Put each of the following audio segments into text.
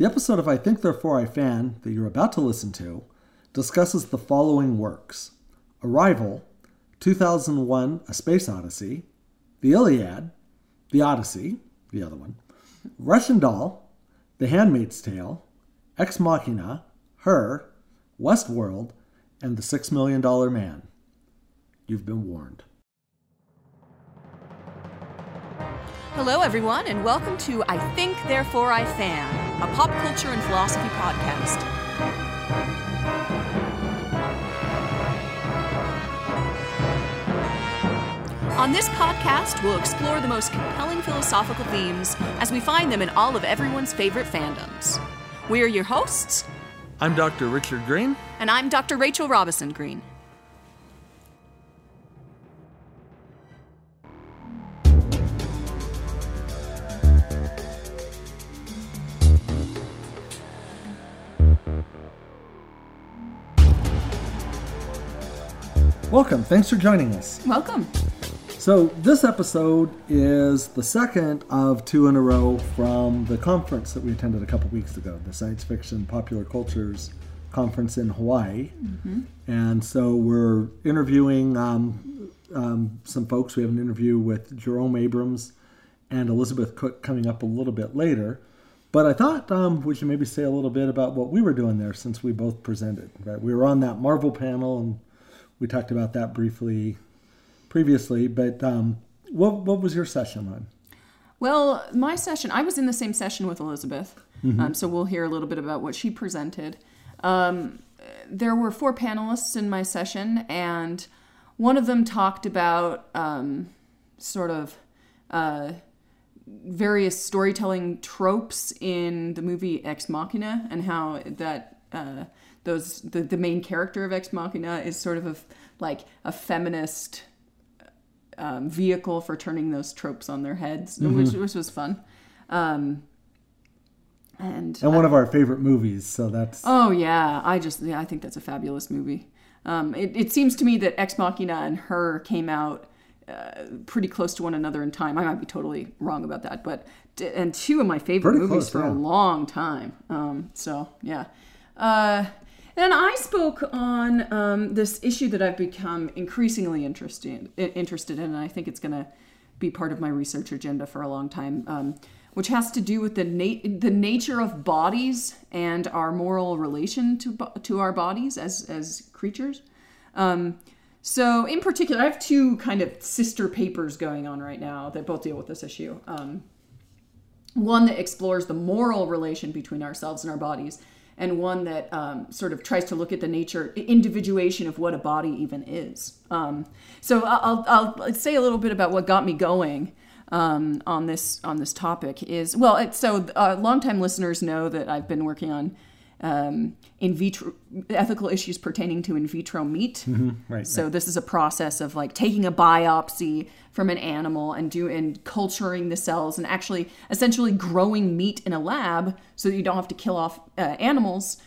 The episode of I Think Therefore I Fan that you're about to listen to discusses the following works: Arrival, 2001: A Space Odyssey, The Iliad, The Odyssey, the other one, Russian Doll, The Handmaid's Tale, Ex Machina, Her, Westworld, and The $6 Million Man. You've been warned. Hello, everyone, and welcome to I Think Therefore I Fan, a pop culture and philosophy podcast. On this podcast, we'll explore the most compelling philosophical themes as we find them in all of everyone's favorite fandoms. We are your hosts. I'm Dr. Richard Green. And I'm Dr. Rachel Robison Green. Welcome. Thanks for joining us. Welcome. So this episode is the second of two in a row from the conference that we attended a couple weeks ago, the Science Fiction Popular Cultures Conference in Hawaii. Mm-hmm. And so we're interviewing some folks. We have an interview with Jerome Abrams and Elizabeth Cook coming up a little bit later. But I thought we should maybe say a little bit about what we were doing there since we both presented. Right? We were on that Marvel panel and we talked about that briefly previously, but what was your session on? Well, my session, I was in the same session with Elizabeth, mm-hmm. So we'll hear a little bit about what she presented. There were four panelists in my session, and one of them talked about various storytelling tropes in the movie Ex Machina and how that... The main character of Ex Machina is sort of a feminist vehicle for turning those tropes on their heads, mm-hmm. which was fun. And one of our favorite movies, so that's... Oh, yeah. I think that's a fabulous movie. It seems to me that Ex Machina and Her came out pretty close to one another in time. I might be totally wrong about that, and two of my favorite movies for a long time. Yeah. And I spoke on this issue that I've become increasingly interested in, and I think it's going to be part of my research agenda for a long time, which has to do with the nature of bodies and our moral relation to our bodies as creatures. So in particular, I have two kind of sister papers going on right now that both deal with this issue. One that explores the moral relation between ourselves and our bodies, and one that sort of tries to look at the individuation of what a body even is. So I'll say a little bit about what got me going on this topic is, longtime listeners know that I've been working on in vitro ethical issues pertaining to in vitro meat. Mm-hmm. Right. So this is a process of taking a biopsy from an animal and culturing the cells and actually essentially growing meat in a lab so that you don't have to kill off animals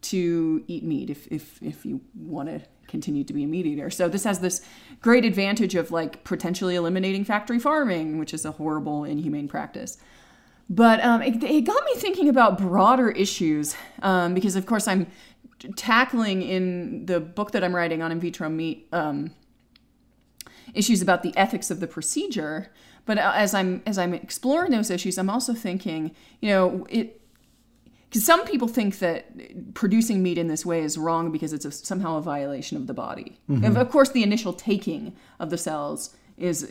to eat meat if you want to continue to be a meat eater. So this has this great advantage of potentially eliminating factory farming, which is a horrible, inhumane practice. But it got me thinking about broader issues because, of course, I'm tackling in the book that I'm writing on in vitro meat issues about the ethics of the procedure. But as I'm exploring those issues, I'm also thinking, because some people think that producing meat in this way is wrong because it's somehow a violation of the body. Mm-hmm. And of course, the initial taking of the cells is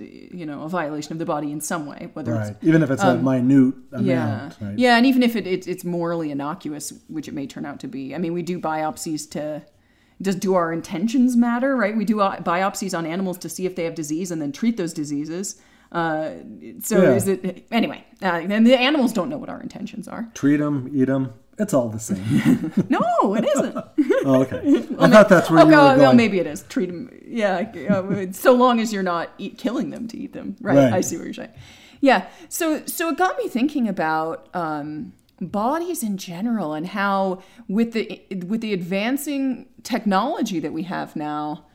a violation of the body in some way, whether right. It's, even if it's a minute amount. Yeah, right? Yeah, and even if it's morally innocuous, which it may turn out to be. I mean, we do biopsies do our intentions matter, right? We do biopsies on animals to see if they have disease and then treat those diseases. And the animals don't know what our intentions are. Treat them, eat them. It's all the same. No, it isn't. Oh, okay. I thought that's where you were going. Well, maybe it is. Treat them. Yeah. So long as you're not killing them to eat them. Right. I see what you're saying. Yeah. So it got me thinking about bodies in general and how with the advancing technology that we have now,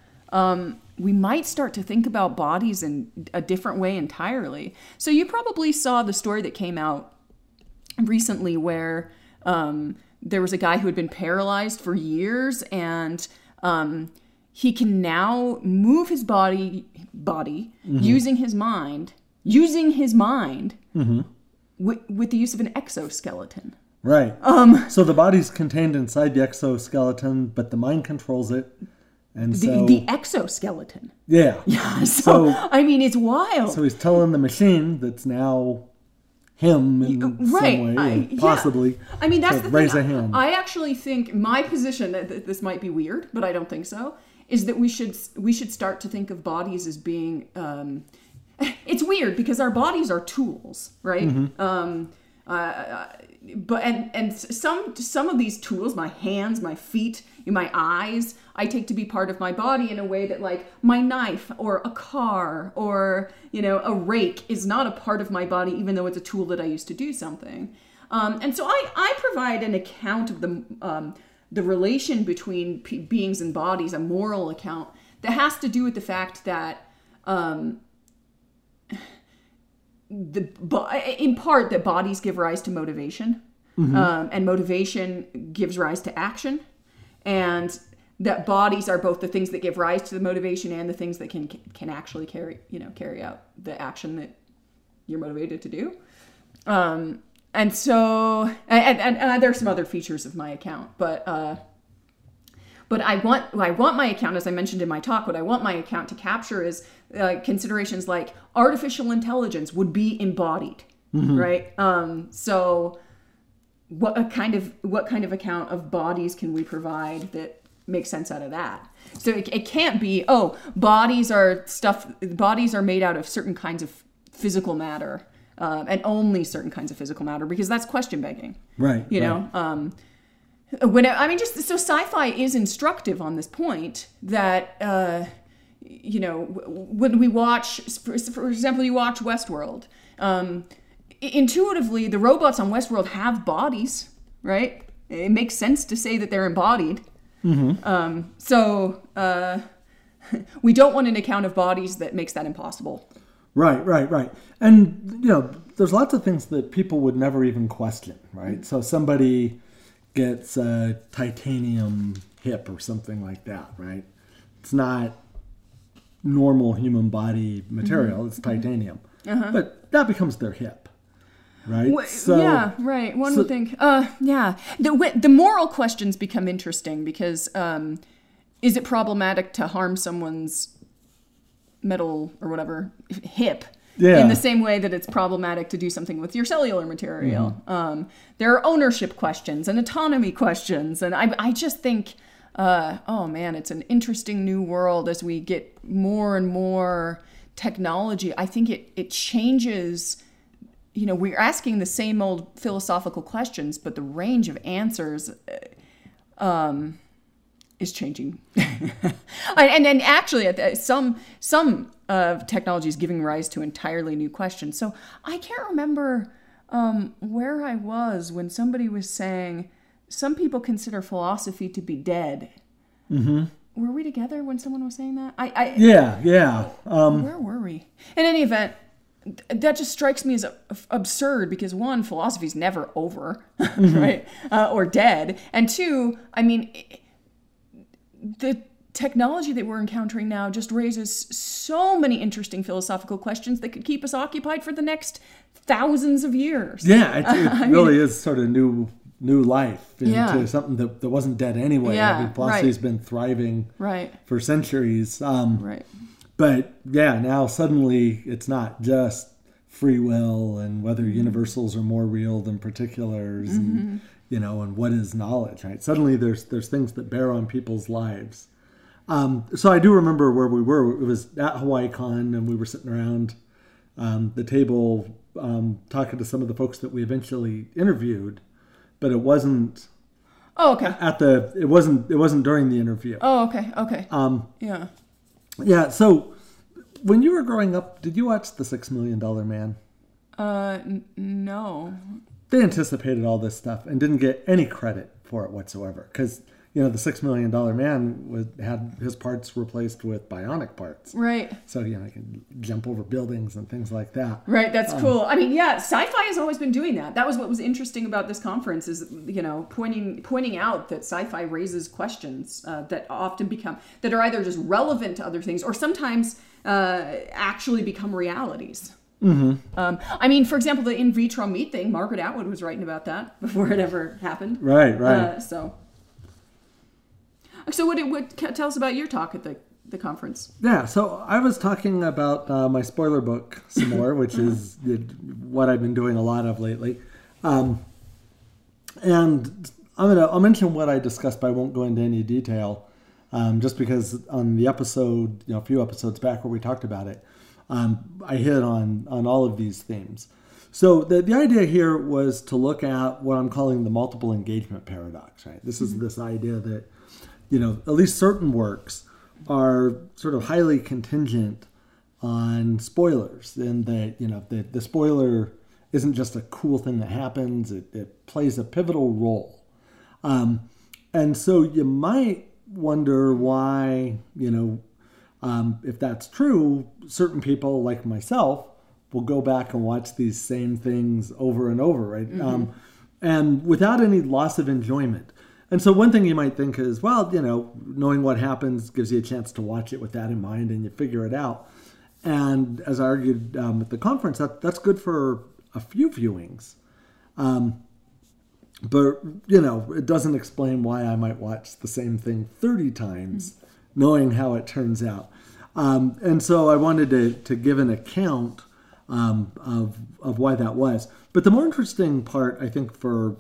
we might start to think about bodies in a different way entirely. So you probably saw the story that came out recently where there was a guy who had been paralyzed for years, and he can now move his body mm-hmm. using his mind mm-hmm. with the use of an exoskeleton. Right. So the body's contained inside the exoskeleton, but the mind controls it. And the exoskeleton. Yeah. Yeah. So, I mean, it's wild. So he's telling the machine that's now him in some way, possibly. Yeah. I mean, that's the raise thing. A hand. I actually think my position, this might be weird, but I don't think so, is that we should start to think of bodies as being... it's weird because our bodies are tools, right? Mm-hmm. But and some of these tools, my hands, my feet, my eyes, I take to be part of my body in a way that, like, my knife or a car or, a rake is not a part of my body, even though it's a tool that I use to do something. And so I provide an account of the relation between beings and bodies, a moral account that has to do with the fact that in part that bodies give rise to motivation, mm-hmm. And motivation gives rise to action, and that bodies are both the things that give rise to the motivation and the things that can actually carry out the action that you're motivated to do. And so, and there's some other features of my account, but I want my account, as I mentioned in my talk, what I want my account to capture is considerations like artificial intelligence would be embodied, mm-hmm. right? So what kind of account of bodies can we provide that makes sense out of that? So it can't be, bodies are made out of certain kinds of physical matter, and only certain kinds of physical matter, because that's question begging. Right. You know? So sci-fi is instructive on this point that, when we watch, for example, you watch Westworld, intuitively the robots on Westworld have bodies, right? It makes sense to say that they're embodied. Mm-hmm. So we don't want an account of bodies that makes that impossible. Right. And, there's lots of things that people would never even question, right? Mm-hmm. So somebody... gets a titanium hip or something like that, right? It's not normal human body material, mm-hmm. It's titanium. Uh-huh. But that becomes their hip, right? One would think. The moral questions become interesting because is it problematic to harm someone's metal or whatever hip? Yeah. In the same way that it's problematic to do something with your cellular material. Mm-hmm. There are ownership questions and autonomy questions. And I just think, it's an interesting new world as we get more and more technology. I think it changes, we're asking the same old philosophical questions, but the range of answers is changing. and actually some of technology is giving rise to entirely new questions. So I can't remember where I was when somebody was saying, some people consider philosophy to be dead. Mm-hmm. Were we together when someone was saying that? Yeah. Where were we? In any event, that just strikes me as absurd because, one, philosophy's never over, mm-hmm. right? Or dead. And two, I mean... The technology that we're encountering now just raises so many interesting philosophical questions that could keep us occupied for the next thousands of years. Yeah, it really is sort of new life into something that wasn't dead anyway. Yeah, I mean, philosophy has been thriving for centuries. But now suddenly it's not just free will and whether universals are more real than particulars mm-hmm. and... and what is knowledge, right? Suddenly there's things that bear on people's lives. So I do remember where we were. It was at HawaiiCon, and we were sitting around the table talking to some of the folks that we eventually interviewed, but it wasn't. Oh, okay. It wasn't during the interview. Oh, okay. Yeah. So when you were growing up, did you watch The $6 Million Man? No. They anticipated all this stuff and didn't get any credit for it whatsoever because you know, The $6 Million Man had his parts replaced with bionic parts. Right. So, you know, he can jump over buildings and things like that. Right. That's cool. I mean, yeah, sci-fi has always been doing that. That was what was interesting about this conference is, you know, pointing out that sci-fi raises questions that often that are either just relevant to other things or sometimes actually become realities. Mm-hmm. I mean, for example, the in vitro meat thing, Margaret Atwood was writing about that before it ever happened. Right, right. So tell us about your talk at the conference. Yeah, so I was talking about my spoiler book some more, which is what I've been doing a lot of lately. And I'll mention what I discussed, but I won't go into any detail, just because on the episode, you know, a few episodes back where we talked about it, I hit on all of these themes. So the idea here was to look at what I'm calling the multiple engagement paradox, right? This is this idea that, you know, at least certain works are sort of highly contingent on spoilers, and that, you know, the spoiler isn't just a cool thing that happens. It plays a pivotal role. And so you might wonder why, you know, if that's true, certain people like myself will go back and watch these same things over and over, right? Mm-hmm. And without any loss of enjoyment. And so one thing you might think is, well, you know, knowing what happens gives you a chance to watch it with that in mind and you figure it out. And as I argued at the conference, that's good for a few viewings. But, you know, it doesn't explain why I might watch the same thing 30 times. Mm-hmm. Knowing how it turns out. And so I wanted to give an account of why that was. But the more interesting part, I think, for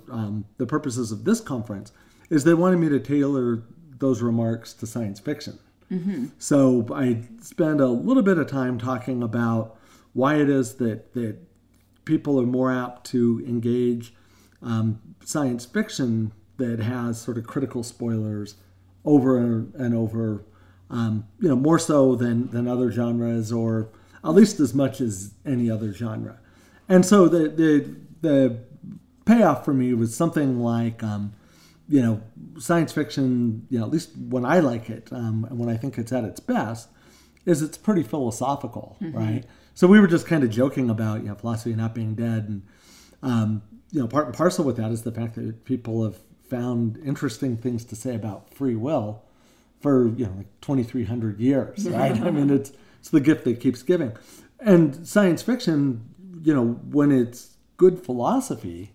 the purposes of this conference, is they wanted me to tailor those remarks to science fiction. Mm-hmm. So I spend a little bit of time talking about why it is that people are more apt to engage science fiction that has sort of critical spoilers over and over, you know, more so than other genres, or at least as much as any other genre. And so the payoff for me was something like, you know, science fiction, you know, at least when I like it, and when I think it's at its best, is it's pretty philosophical, mm-hmm. right? So we were just kind of joking about, you know, philosophy not being dead. And, you know, part and parcel with that is the fact that people have found interesting things to say about free will for, you know, like 2,300 years, right? I mean, it's the gift that keeps giving. And science fiction, you know, when it's good philosophy,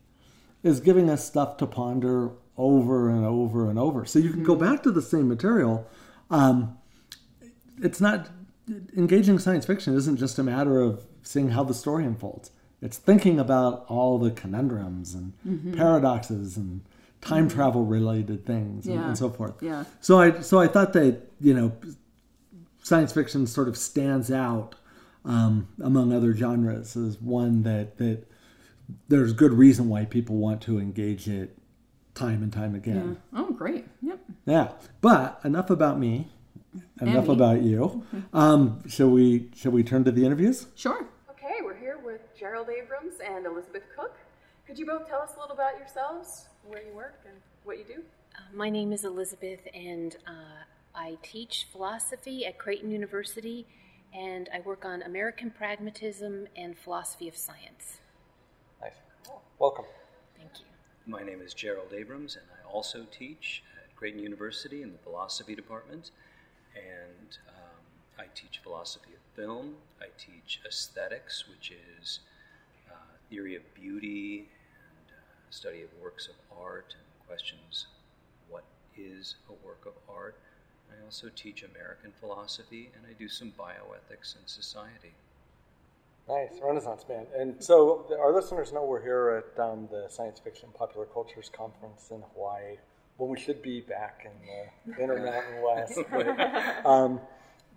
is giving us stuff to ponder over and over and over. So you can go back to the same material. It's not, engaging science fiction isn't just a matter of seeing how the story unfolds. It's thinking about all the conundrums and paradoxes and time travel related things and so forth. Yeah. So I thought that, you know, science fiction sort of stands out among other genres as one that there's good reason why people want to engage it time and time again. Yeah. Oh, great. Yep. Yeah. But enough about me. Enough about you. Shall we turn to the interviews? Sure. Okay, we're here with Gerald Abrams and Elizabeth Cook. Could you both tell us a little about yourselves, where you work, and what you do? My name is Elizabeth, and I teach philosophy at Creighton University, and I work on American pragmatism and philosophy of science. Nice. Cool. Welcome. Thank you. My name is Gerald Abrams, and I also teach at Creighton University in the philosophy department, and I teach philosophy of film. I teach aesthetics, which is theory of beauty, study of works of art, and questions what is a work of art. I also teach American philosophy, and I do some bioethics and society. Nice, Renaissance man. And so our listeners know we're here at the Science Fiction Popular Cultures Conference in Hawaii, when we should be back in the Intermountain West. But,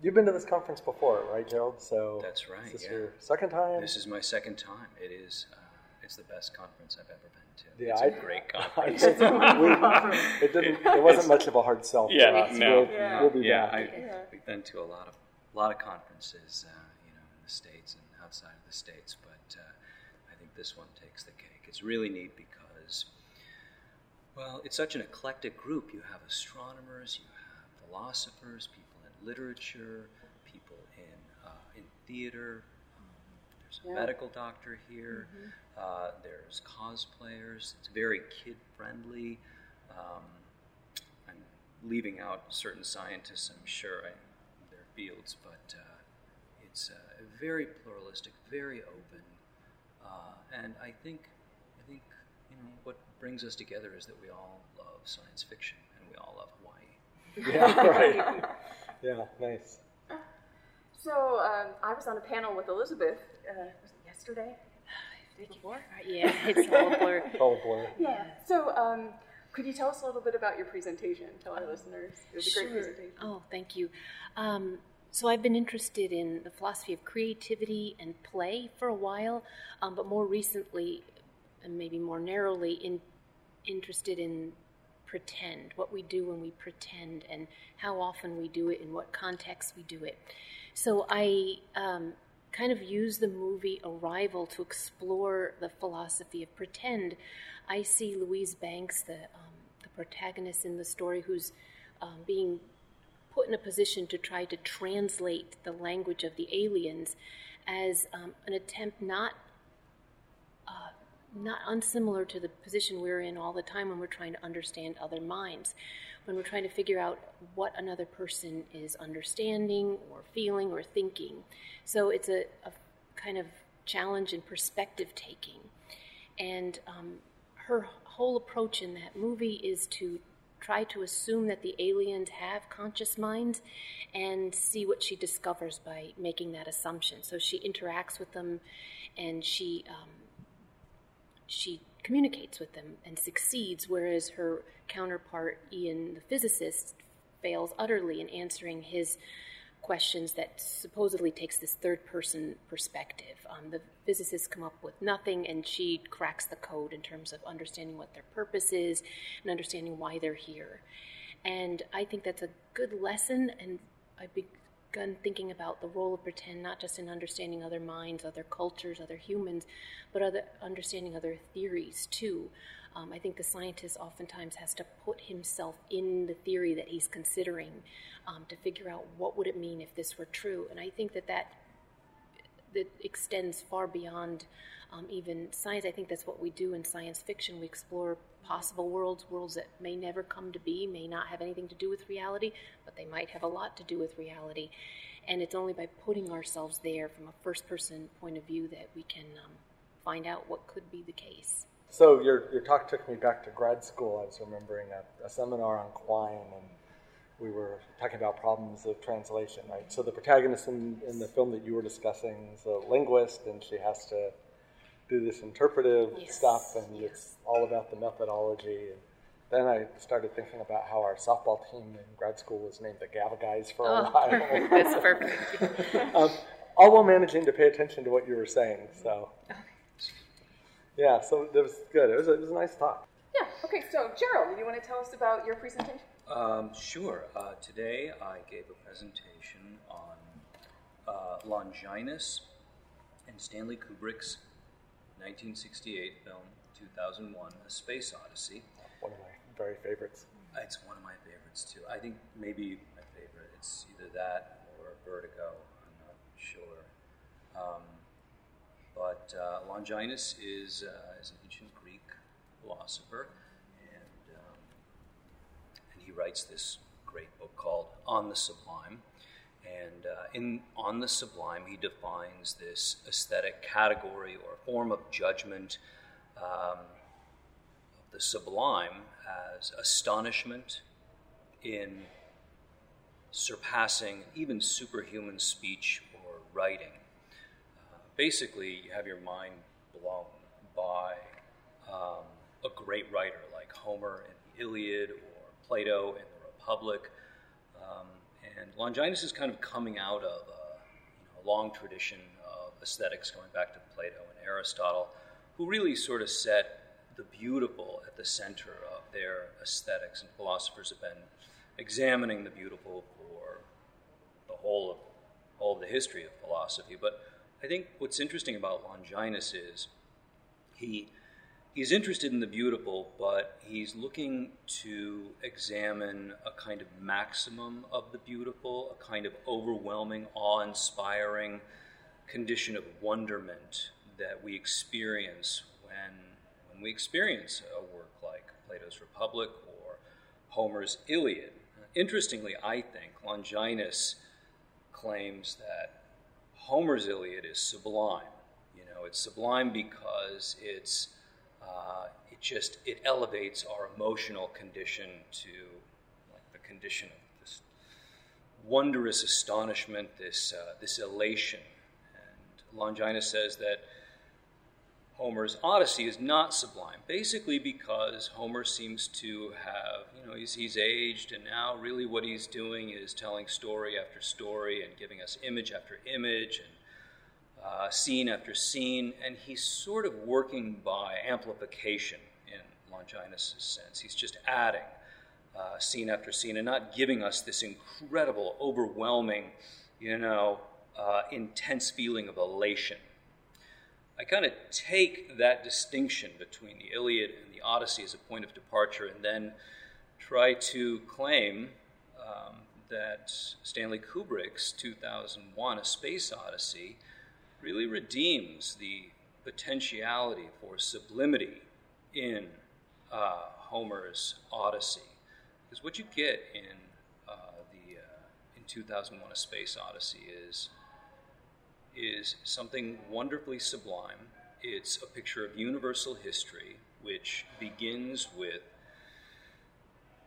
you've been to this conference before, right, Gerald? So that's right, is this your second time? This is my second time. It is... It's the best conference I've ever been to. Yeah, it's a great conference. It wasn't much of a hard sell for us. No, we'll be back. We've been to a lot of conferences, you know, in the States and outside of the States, but I think this one takes the cake. It's really neat because Well, it's such an eclectic group. You have astronomers, you have philosophers, people in literature, people in theater. There's a medical doctor here. Mm-hmm. There's cosplayers. It's very kid-friendly. I'm leaving out certain scientists, I'm sure, in their fields, but it's very pluralistic, very open, and I think you know what brings us together is that we all love science fiction and we all love Hawaii. Yeah, right. Yeah, nice. So I was on a panel with Elizabeth. Was it yesterday? Before? Yeah, it's all a blur. All blur. Yeah. So could you tell us a little bit about your presentation? Tell our listeners. It was a great presentation. Oh, thank you. So I've been interested in the philosophy of creativity and play for a while, but more recently, and maybe more narrowly, interested in pretend, what we do when we pretend and how often we do it, in what context we do it. So I kind of use the movie Arrival to explore the philosophy of pretend. I see Louise Banks, the protagonist in the story, who's being put in a position to try to translate the language of the aliens, as an attempt not unsimilar to the position we're in all the time when we're trying to understand other minds, when we're trying to figure out what another person is understanding or feeling or thinking. So it's a kind of challenge in perspective taking. And her whole approach in that movie is to try to assume that the aliens have conscious minds and see what she discovers by making that assumption. So she interacts with them and she communicates with them and succeeds, whereas her counterpart, Ian, the physicist, fails utterly in answering his questions that supposedly takes this third-person perspective. The physicists come up with nothing, and she cracks the code in terms of understanding what their purpose is and understanding why they're here. And I think that's a good lesson, and I've begun thinking about the role of pretend, not just in understanding other minds, other cultures, other humans, but understanding other theories, too. I think the scientist oftentimes has to put himself in the theory that he's considering to figure out what would it mean if this were true. And I think that extends far beyond even science. I think that's what we do in science fiction. We explore possible worlds that may never come to be, may not have anything to do with reality, but they might have a lot to do with reality. And it's only by putting ourselves there from a first-person point of view that we can find out what could be the case. So your talk took me back to grad school. I was remembering a seminar on Quine, and we were talking about problems of translation, right? So the protagonist in the film that you were discussing is a linguist, and she has to do this interpretive stuff, and it's all about the methodology. And then I started thinking about how our softball team in grad school was named the Gava Guys for a while. Perfect. That's perfect. All while managing to pay attention to what you were saying, so... Yeah, so that was good. It was a nice talk. Yeah, okay, so Gerald, you want to tell us about your presentation? Sure. Today I gave a presentation on Longinus and Stanley Kubrick's 1968 film, 2001: A Space Odyssey. One of my very favorites. It's one of my favorites, too. I think maybe my favorite. It's either that or Vertigo. I'm not sure. But Longinus is an ancient Greek philosopher, and he writes this great book called On the Sublime. And in On the Sublime, he defines this aesthetic category or form of judgment of the sublime as astonishment in surpassing even superhuman speech or writing. Basically, you have your mind blown by a great writer like Homer in The Iliad or Plato in The Republic. And Longinus is kind of coming out of a long tradition of aesthetics going back to Plato and Aristotle, who really sort of set the beautiful at the center of their aesthetics. And philosophers have been examining the beautiful for the whole of the history of philosophy. But I think what's interesting about Longinus is he He's interested in the beautiful, but he's looking to examine a kind of maximum of the beautiful, a kind of overwhelming, awe-inspiring condition of wonderment that we experience when we experience a work like Plato's Republic or Homer's Iliad. Interestingly, I think, Longinus claims that Homer's Iliad is sublime. You know, it's sublime because it's it elevates our emotional condition to like the condition of this wondrous astonishment, this elation. And Longinus says that Homer's Odyssey is not sublime, basically because Homer seems to have, you know, he's aged, and now really what he's doing is telling story after story and giving us image after image and scene after scene, and he's sort of working by amplification in Longinus' sense. He's just adding scene after scene and not giving us this incredible, overwhelming, you know, intense feeling of elation. I kind of take that distinction between the Iliad and the Odyssey as a point of departure and then try to claim that Stanley Kubrick's 2001: A Space Odyssey really redeems the potentiality for sublimity in Homer's Odyssey. Because what you get in 2001: A Space Odyssey is something wonderfully sublime. It's a picture of universal history, which begins with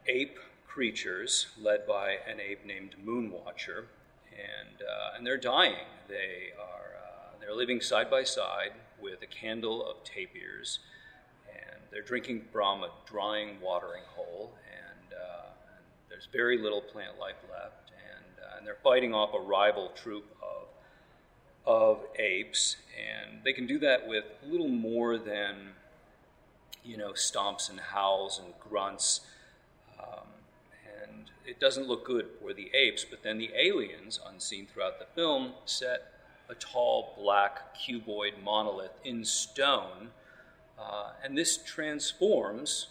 ape creatures led by an ape named Moonwatcher, and they're dying. They're living side by side with a candle of tapirs, and they're drinking from a drying watering hole, and there's very little plant life left, and they're fighting off a rival troop of apes, and they can do that with little more than, you know, stomps and howls and grunts, and it doesn't look good for the apes. But then the aliens, unseen throughout the film, set a tall, black, cuboid monolith in stone. And this transforms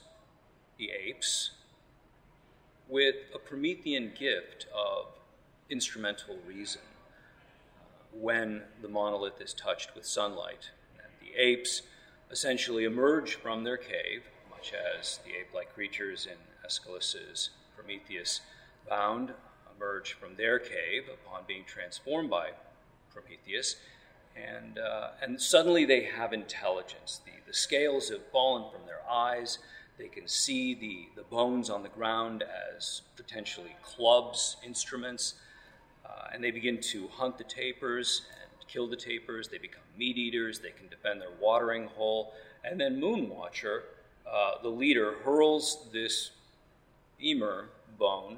the apes with a Promethean gift of instrumental reason when the monolith is touched with sunlight. And the apes essentially emerge from their cave, much as the ape-like creatures in Aeschylus's Prometheus Bound emerge from their cave upon being transformed by Prometheus, and suddenly they have intelligence. The scales have fallen from their eyes. They can see the bones on the ground as potentially clubs, instruments, and they begin to hunt the tapirs and kill the tapirs. They become meat eaters. They can defend their watering hole. And then Moonwatcher, the leader, hurls this femur bone,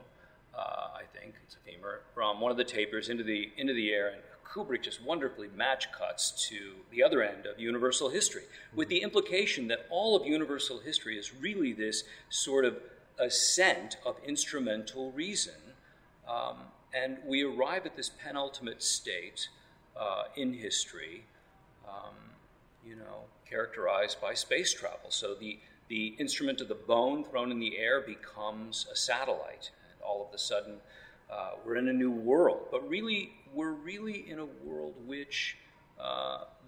I think it's a femur, from one of the tapirs into the air, and Kubrick just wonderfully match cuts to the other end of universal history, with the implication that all of universal history is really this sort of ascent of instrumental reason. And we arrive at this penultimate state in history, you know, characterized by space travel. So the instrument of the bone thrown in the air becomes a satellite, and all of a sudden we're in a new world. But really, we're really in a world which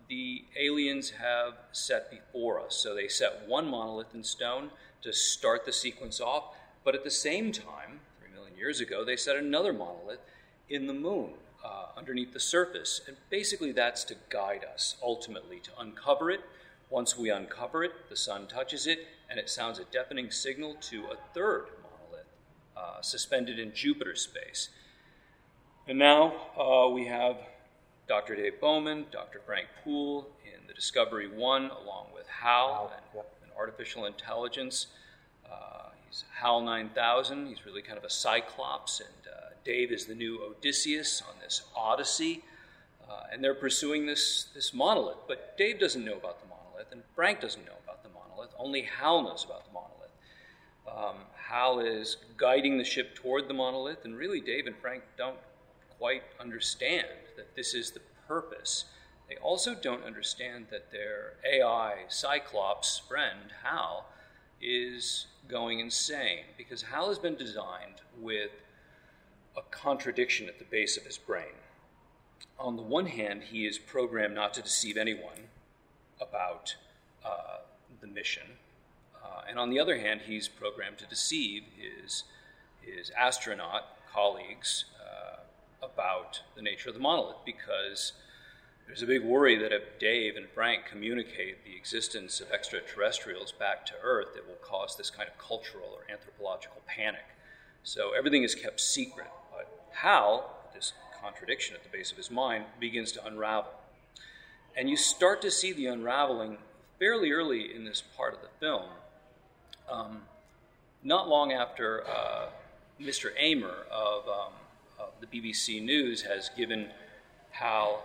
the aliens have set before us. So they set one monolith in stone to start the sequence off, but at the same time, 3 million years ago, they set another monolith in the moon underneath the surface. And basically that's to guide us, ultimately, to uncover it. Once we uncover it, the sun touches it, and it sounds a deafening signal to a third monolith suspended in Jupiter space. And now we have Dr. Dave Bowman, Dr. Frank Poole in the Discovery One, along with Hal and artificial intelligence. He's Hal 9000. He's really kind of a cyclops, and Dave is the new Odysseus on this Odyssey. And they're pursuing this monolith. But Dave doesn't know about the monolith, and Frank doesn't know about the monolith. Only Hal knows about the monolith. Hal is guiding the ship toward the monolith, and really Dave and Frank don't quite understand that this is the purpose They also don't understand that their AI cyclops friend, Hal, is going insane, because Hal has been designed with a contradiction at the base of his brain. On the one hand, he is programmed not to deceive anyone about the mission. And on the other hand, he's programmed to deceive his astronaut colleagues about the nature of the monolith, because there's a big worry that if Dave and Frank communicate the existence of extraterrestrials back to Earth, it will cause this kind of cultural or anthropological panic. So everything is kept secret. But Hal, this contradiction at the base of his mind, begins to unravel. And you start to see the unraveling fairly early in this part of the film. Not long after Mr. Amer of the BBC News has given Hal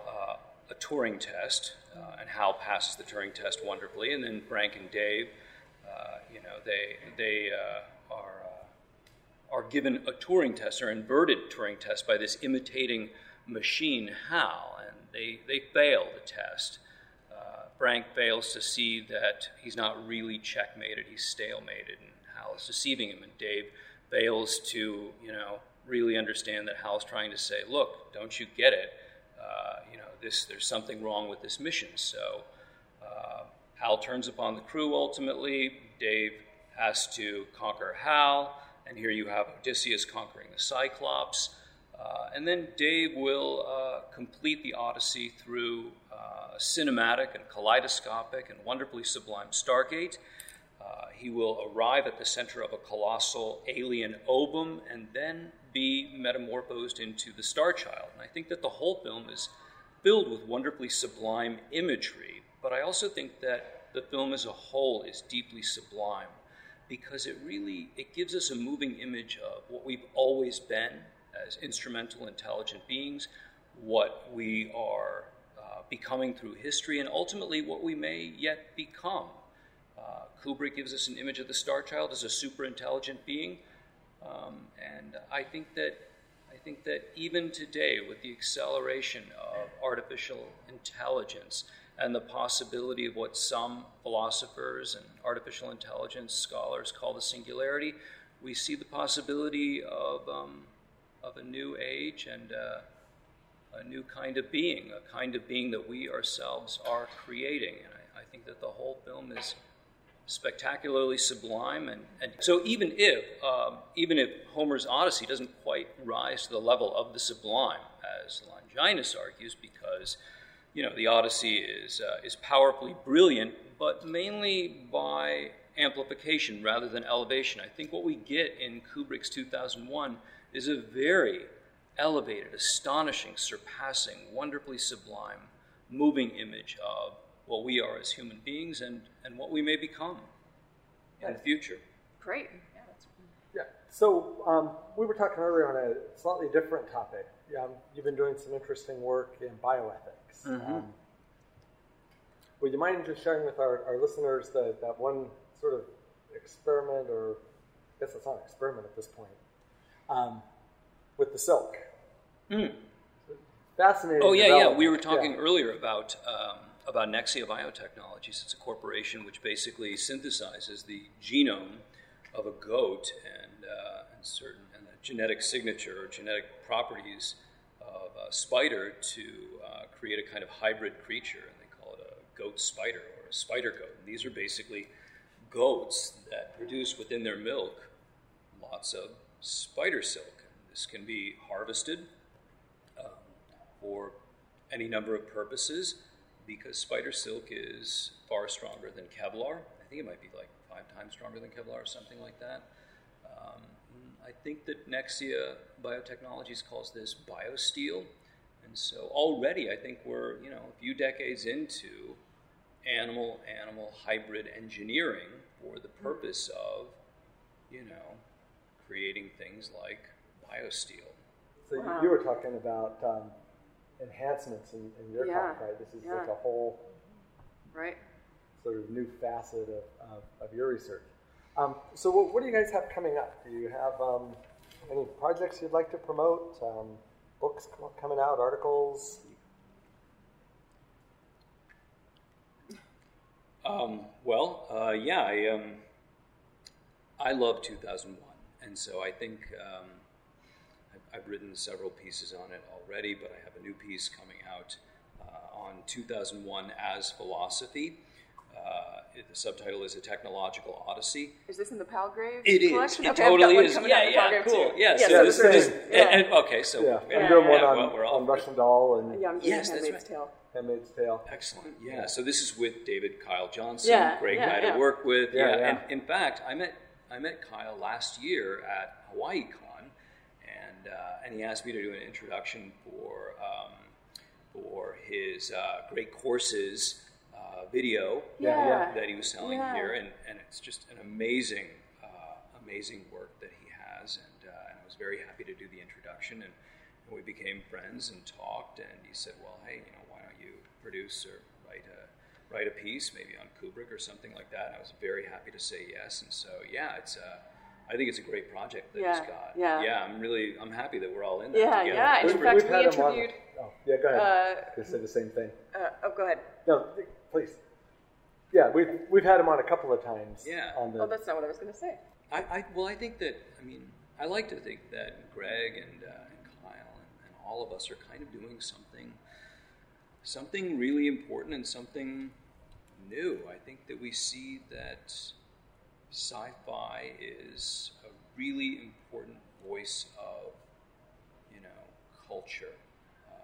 a Turing test, and Hal passes the Turing test wonderfully, and then Frank and Dave, they are given a Turing test, or inverted Turing test, by this imitating machine Hal, and they fail the test. Frank fails to see that he's not really checkmated, he's stalemated, and Hal is deceiving him, and Dave fails to, really understand that Hal's trying to say, look, don't you get it? There's something wrong with this mission. So Hal turns upon the crew ultimately. Dave has to conquer Hal. And here you have Odysseus conquering the Cyclops. And then Dave will complete the Odyssey through a cinematic and kaleidoscopic and wonderfully sublime Stargate. He will arrive at the center of a colossal alien ovum and then be metamorphosed into the Star Child. And I think that the whole film is filled with wonderfully sublime imagery, but I also think that the film as a whole is deeply sublime, because it gives us a moving image of what we've always been as instrumental, intelligent beings, what we are becoming through history, and ultimately what we may yet become. Kubrick gives us an image of the Star Child as a super intelligent being, and I think that even today, with the acceleration of artificial intelligence and the possibility of what some philosophers and artificial intelligence scholars call the singularity, we see the possibility of a new age and a new kind of being, a kind of being that we ourselves are creating. And I think that the whole film is spectacularly sublime, and so even if Homer's Odyssey doesn't quite rise to the level of the sublime, as Longinus argues, because the Odyssey is powerfully brilliant, but mainly by amplification rather than elevation. I think what we get in Kubrick's 2001 is a very elevated, astonishing, surpassing, wonderfully sublime, moving image of what we are as human beings and what we may become in the future. Great. Yeah. So we were talking earlier on a slightly different topic. You've been doing some interesting work in bioethics. Mm-hmm. Would you mind just sharing with our listeners that one sort of experiment, or I guess it's not an experiment at this point, with the silk? Mm. Fascinating. Oh, yeah. We were talking earlier about Nexia Biotechnologies. It's a corporation which basically synthesizes the genome of a goat and the genetic signature or genetic properties of a spider to create a kind of hybrid creature, and they call it a goat spider or a spider goat. And these are basically goats that produce within their milk lots of spider silk. And this can be harvested for any number of purposes, because spider silk is far stronger than Kevlar. I think it might be like 5 times stronger than Kevlar or something like that. I think that Nexia Biotechnologies calls this biosteel. And so already I think we're, a few decades into animal hybrid engineering for the purpose of, creating things like biosteel. So you were talking about enhancements in your talk, right? This is like a whole sort of new facet of your research. So what do you guys have coming up? Do you have any projects you'd like to promote? Books coming out, articles? I love 2001, and so I think I've written several pieces on it already, but I have a new piece coming out on 2001 as philosophy. The subtitle is A Technological Odyssey. Is this in the Palgrave collection? It is. Okay, it totally is. Yeah, cool. I'm doing one on Russian Doll and Handmaid's Tale. Handmaid's Tale. Excellent. Yeah, so this is with David Kyle Johnson, great guy to work with. And in fact, I met Kyle last year at Hawaii Con, and he asked me to do an introduction for his Great Courses video that he was selling here, and it's just an amazing work that he has, and I was very happy to do the introduction, and we became friends and talked, and he said, well, hey, why don't you produce or write a piece maybe on Kubrick or something like that, and I was very happy to say yes, and so I think it's a great project that he's got. Yeah. I'm happy that we're all in that together. Yeah, and in fact, we interviewed... go ahead. They said the same thing. Go ahead. No, please. Yeah, we've had him on a couple of times. Yeah. That's not what I was going to say. I think that, I like to think that Greg and Kyle and all of us are kind of doing something really important and something new. I think that we see that... sci-fi is a really important voice of, culture,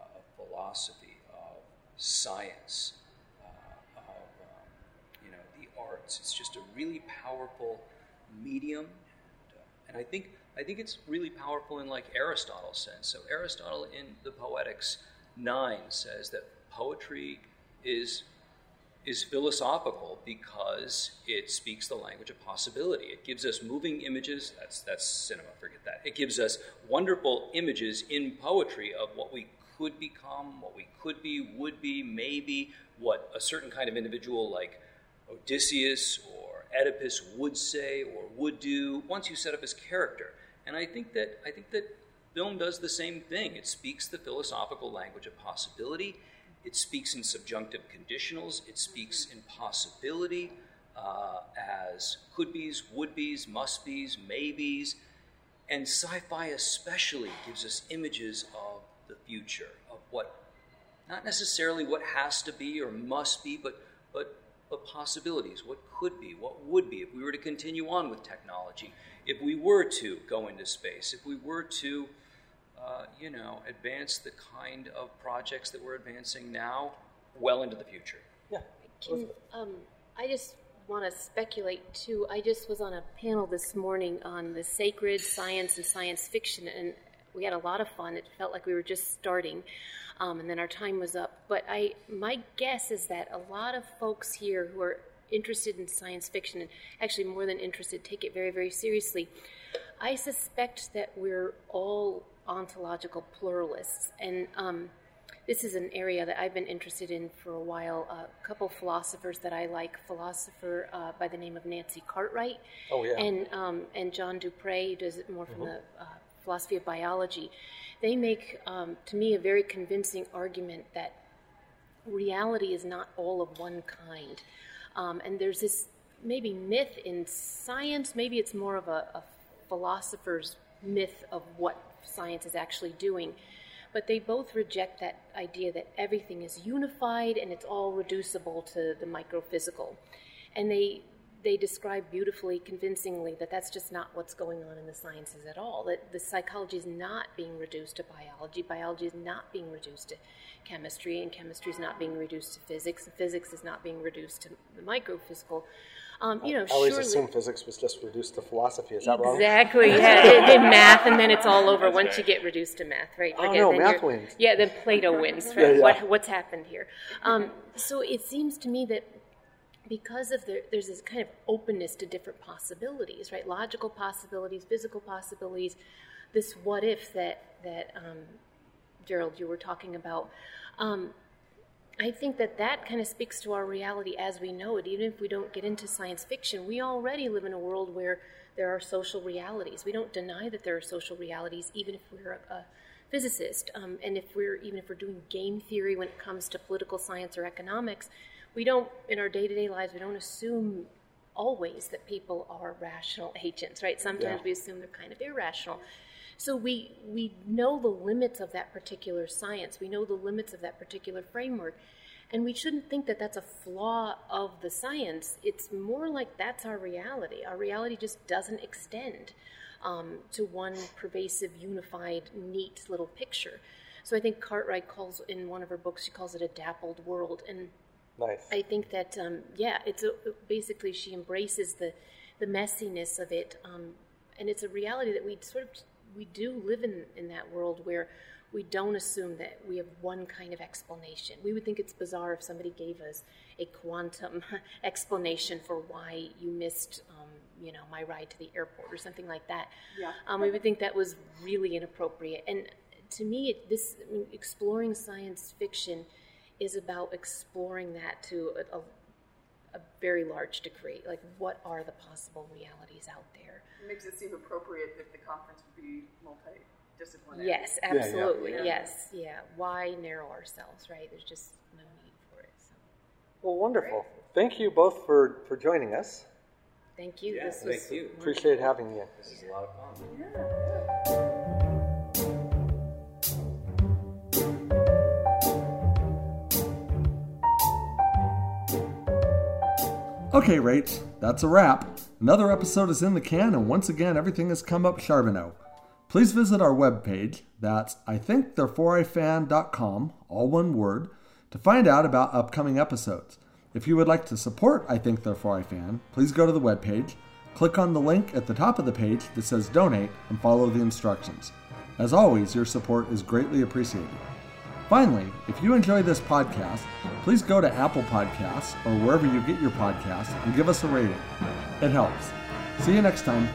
of philosophy, of science, the arts. It's just a really powerful medium, and I think it's really powerful in like Aristotle's sense. So Aristotle in the Poetics 9 says that poetry is philosophical because it speaks the language of possibility. It gives us moving images. That's cinema, forget that. It gives us wonderful images in poetry of what we could become, what we could be, would be, maybe, what a certain kind of individual like Odysseus or Oedipus would say or would do once you set up his character. And I think that film does the same thing. It speaks the philosophical language of possibility. It speaks in subjunctive conditionals. It speaks in possibility as could-bes, would-bes, must-bes, maybes. And sci-fi especially gives us images of the future, of what, not necessarily what has to be or must be, but possibilities, what could be, what would be, if we were to continue on with technology, if we were to go into space, if we were to... advance the kind of projects that we're advancing now well into the future. Yeah. I just want to speculate, too. I just was on a panel this morning on the sacred science and science fiction, and we had a lot of fun. It felt like we were just starting, and then our time was up. But my guess is that a lot of folks here who are interested in science fiction, and actually more than interested, take it very, very seriously. I suspect that we're all... ontological pluralists, and this is an area that I've been interested in for a while. A couple philosophers that I like, philosopher by the name of Nancy Cartwright, and John Dupre, who does it more from the philosophy of biology. They make, to me, a very convincing argument that reality is not all of one kind, and there's this maybe myth in science. Maybe it's more of a philosopher's myth of what science is actually doing, but they both reject that idea that everything is unified and it's all reducible to the microphysical, and they describe beautifully, convincingly, that that's just not what's going on in the sciences at all, that the psychology is not being reduced to biology is not being reduced to chemistry, and chemistry is not being reduced to physics, and physics is not being reduced to the microphysical. I always assumed physics was just reduced to philosophy. Is that wrong? Exactly. Yeah, they did math, and then it's all over once you get reduced to math, right? Math wins. Yeah, then Plato wins. Right? What's happened here? So it seems to me that because of there's this kind of openness to different possibilities, right? Logical possibilities, physical possibilities. This what if that Gerald, you were talking about. I think that kind of speaks to our reality as we know it. Even if we don't get into science fiction, we already live in a world where there are social realities. We don't deny that there are social realities, even if we're a physicist, and even if we're doing game theory when it comes to political science or economics, we don't, in our day-to-day lives, we don't assume always that people are rational agents, right? Sometimes we assume they're kind of irrational. So we know the limits of that particular science. We know the limits of that particular framework. And we shouldn't think that that's a flaw of the science. It's more like that's our reality. Our reality just doesn't extend to one pervasive, unified, neat little picture. So I think Cartwright calls, in one of her books, she calls it a dappled world. And I think that, it's basically she embraces the messiness of it. And it's a reality that we sort of... we do live in that world where we don't assume that we have one kind of explanation. We would think it's bizarre if somebody gave us a quantum explanation for why you missed, my ride to the airport or something like that. Yeah. We would think that was really inappropriate. And to me, exploring science fiction is about exploring that to a very large degree. Like, what are the possible realities out there? It makes it seem appropriate that the conference would be multidisciplinary. Yes, absolutely. Yeah, yeah. Yes, yeah. Why narrow ourselves, right? There's just no need for it. So. Well, wonderful. Right. Thank you both for joining us. Thank you. Yeah, thank you. Appreciate having you. This is a lot of fun. Yeah. Okay, Rach, that's a wrap. Another episode is in the can, and once again, everything has come up Charbonneau. Please visit our webpage, that's ithinkthereforiFan.com, all one word, to find out about upcoming episodes. If you would like to support I Think Therefore I Fan, please go to the webpage, click on the link at the top of the page that says Donate, and follow the instructions. As always, your support is greatly appreciated. Finally, if you enjoy this podcast, please go to Apple Podcasts or wherever you get your podcasts and give us a rating. It helps. See you next time.